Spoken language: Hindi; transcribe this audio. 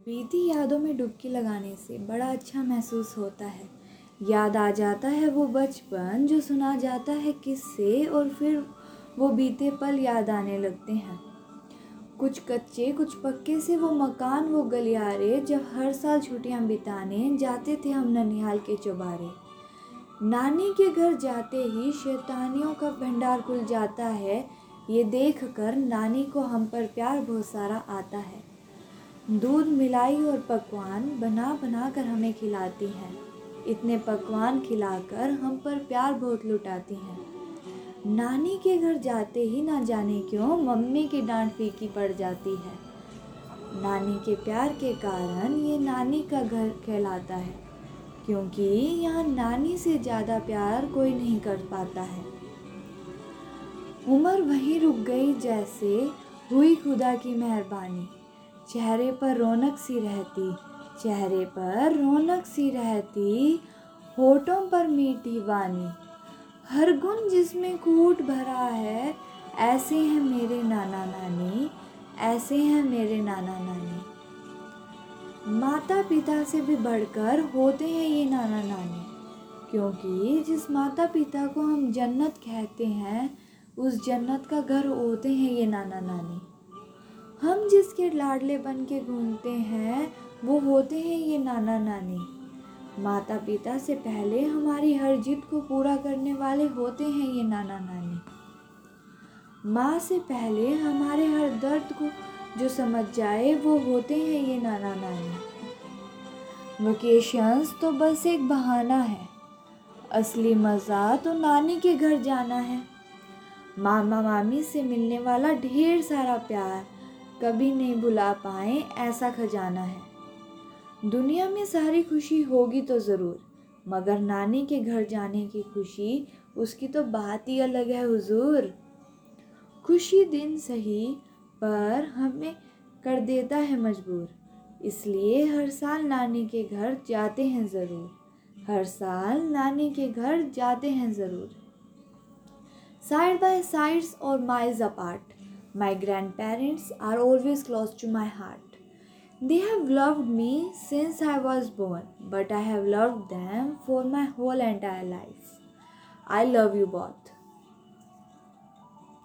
बीती यादों में डुबकी लगाने से बड़ा अच्छा महसूस होता है। याद आ जाता है वो बचपन जो सुना जाता है किससे, और फिर वो बीते पल याद आने लगते हैं। कुछ कच्चे कुछ पक्के से वो मकान वो गलियारे, जब हर साल छुट्टियां बिताने जाते थे हम ननिहाल के चौबारे। नानी के घर जाते ही शैतानियों का भंडार खुल जाता है। ये देख कर नानी को हम पर प्यार बहुत सारा आता है। दूध मिलाई और पकवान बना बना कर हमें खिलाती हैं। इतने पकवान खिलाकर हम पर प्यार बहुत लुटाती हैं। नानी के घर जाते ही ना जाने क्यों मम्मी की डांट फीकी पड़ जाती है। नानी के प्यार के कारण ये नानी का घर कहलाता है, क्योंकि यहाँ नानी से ज़्यादा प्यार कोई नहीं कर पाता है। उम्र वहीं रुक गई जैसे हुई खुदा की मेहरबानी। चेहरे पर रौनक सी रहती, होठों पर मीठी वाणी। हर गुण जिसमें कूट भरा है, ऐसे हैं मेरे नाना नानी। माता पिता से भी बढ़कर होते हैं ये नाना नानी, क्योंकि जिस माता पिता को हम जन्नत कहते हैं, उस जन्नत का घर होते हैं ये नाना नानी। हम जिसके लाडले बन के घूमते हैं, वो होते हैं ये नाना नानी। माता पिता से पहले हमारी हर जिद को पूरा करने वाले होते हैं ये नाना नानी। माँ से पहले हमारे हर दर्द को जो समझ जाए, वो होते हैं ये नाना नानी। वेकेशंस तो बस एक बहाना है, असली मज़ा तो नानी के घर जाना है। मामा मामी से मिलने वाला ढेर सारा प्यार कभी नहीं भुला पाए, ऐसा खजाना है। दुनिया में सारी खुशी होगी तो ज़रूर, मगर नानी के घर जाने की खुशी, उसकी तो बात ही अलग है हुजूर। खुशी दिन सही पर हमें कर देता है मजबूर, इसलिए हर साल नानी के घर जाते हैं ज़रूर। साइड बाय साइड्स और miles apart, my grandparents are always close to my heart. They have loved me since I was born, but I have loved them for my whole entire life. I love you both.